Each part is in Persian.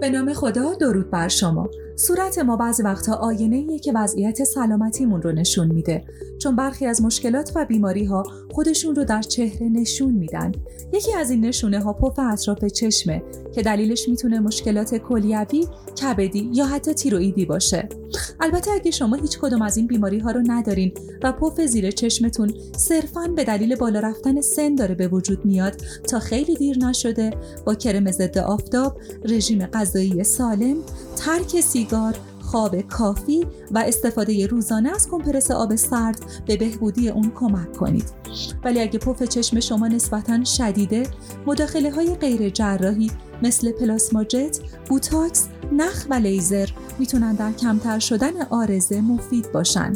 به نام خدا، درود بر شما. صورت ما بعض وقتا آینه‌ایه که وضعیت سلامتیمون رو نشون میده، چون برخی از مشکلات و بیماری‌ها خودشون رو در چهره نشون میدن. یکی از این نشونه‌ها پف اطراف چشمه که دلیلش میتونه مشکلات کلیوی، کبدی یا حتی تیروئیدی باشه. البته اگه شما هیچ کدوم از این بیماری‌ها رو ندارین و پف زیر چشمتون صرفاً به دلیل بالا رفتن سن داره به وجود میاد، تا خیلی دیر نشده با کرم ضد آفتاب، رژیم غذایی سالم، ترک سیگار، خواب کافی و استفاده روزانه از کمپرس آب سرد به بهبودی اون کمک کنید. ولی اگه پف چشم شما نسبتاً شدیده، مداخله‌های غیر جراحی مثل پلاسما جت، بوتاکس، نخ و لیزر میتونن در کمتر شدن عارضه مفید باشن.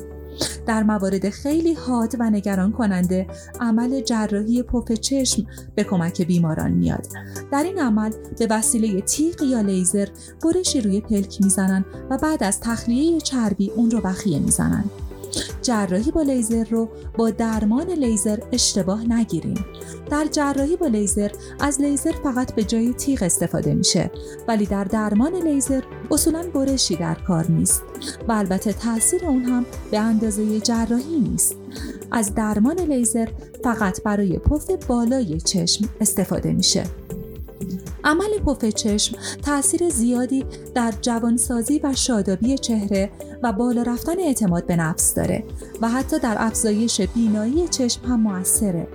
در موارد خیلی حاد و نگران کننده، عمل جراحی پف چشم به کمک بیماران میاد. در این عمل به وسیله تیغ یا لیزر برشی روی پلک میزنن و بعد از تخلیه چربی اون رو بخیه میزنن. جراحی با لیزر رو با درمان لیزر اشتباه نگیریم. در جراحی با لیزر از لیزر فقط به جای تیغ استفاده میشه، ولی در درمان لیزر اصولاً برشی در کار نیست و البته تاثیر اون هم به اندازه جراحی نیست. از درمان لیزر فقط برای پف بالای چشم استفاده میشه. عمل پف چشم تأثیر زیادی در جوانسازی و شادابی چهره و بالا رفتن اعتماد به نفس داره و حتی در افزایش بینایی چشم هم مؤثره.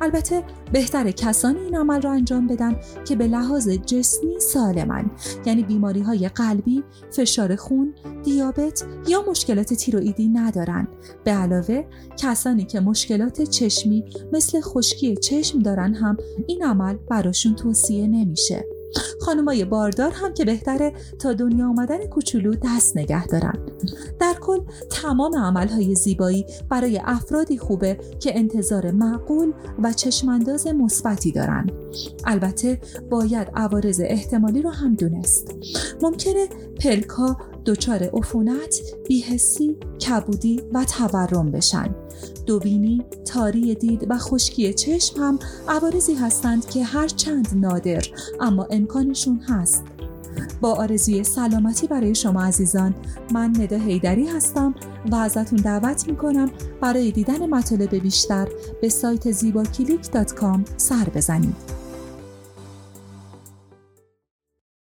البته بهتره کسانی این عمل را انجام بدن که به لحاظ جسمی سالمن، یعنی بیماری‌های قلبی، فشار خون، دیابت یا مشکلات تیروئیدی ندارن. به علاوه کسانی که مشکلات چشمی مثل خشکی چشم دارن هم این عمل براشون توصیه نمیشه. خانمای باردار هم که بهتره تا دنیا آمدن کوچولو دست نگه دارن. در کل تمام عملهای زیبایی برای افرادی خوبه که انتظار معقول و چشمانداز مثبتی دارن. البته باید عوارض احتمالی رو هم دونست. ممکنه پلک‌ها دچار عفونت، بی‌حسی، کبودی و تورم بشن. دوبینی، تاری دید و خشکی چشم هم عوارضی هستند که هرچند نادر اما امکانشون هست. با آرزوی سلامتی برای شما عزیزان، من ندا حیدری هستم و ازتون دعوت میکنم برای دیدن مطالب بیشتر به سایت زیباکلیک.com سر بزنید.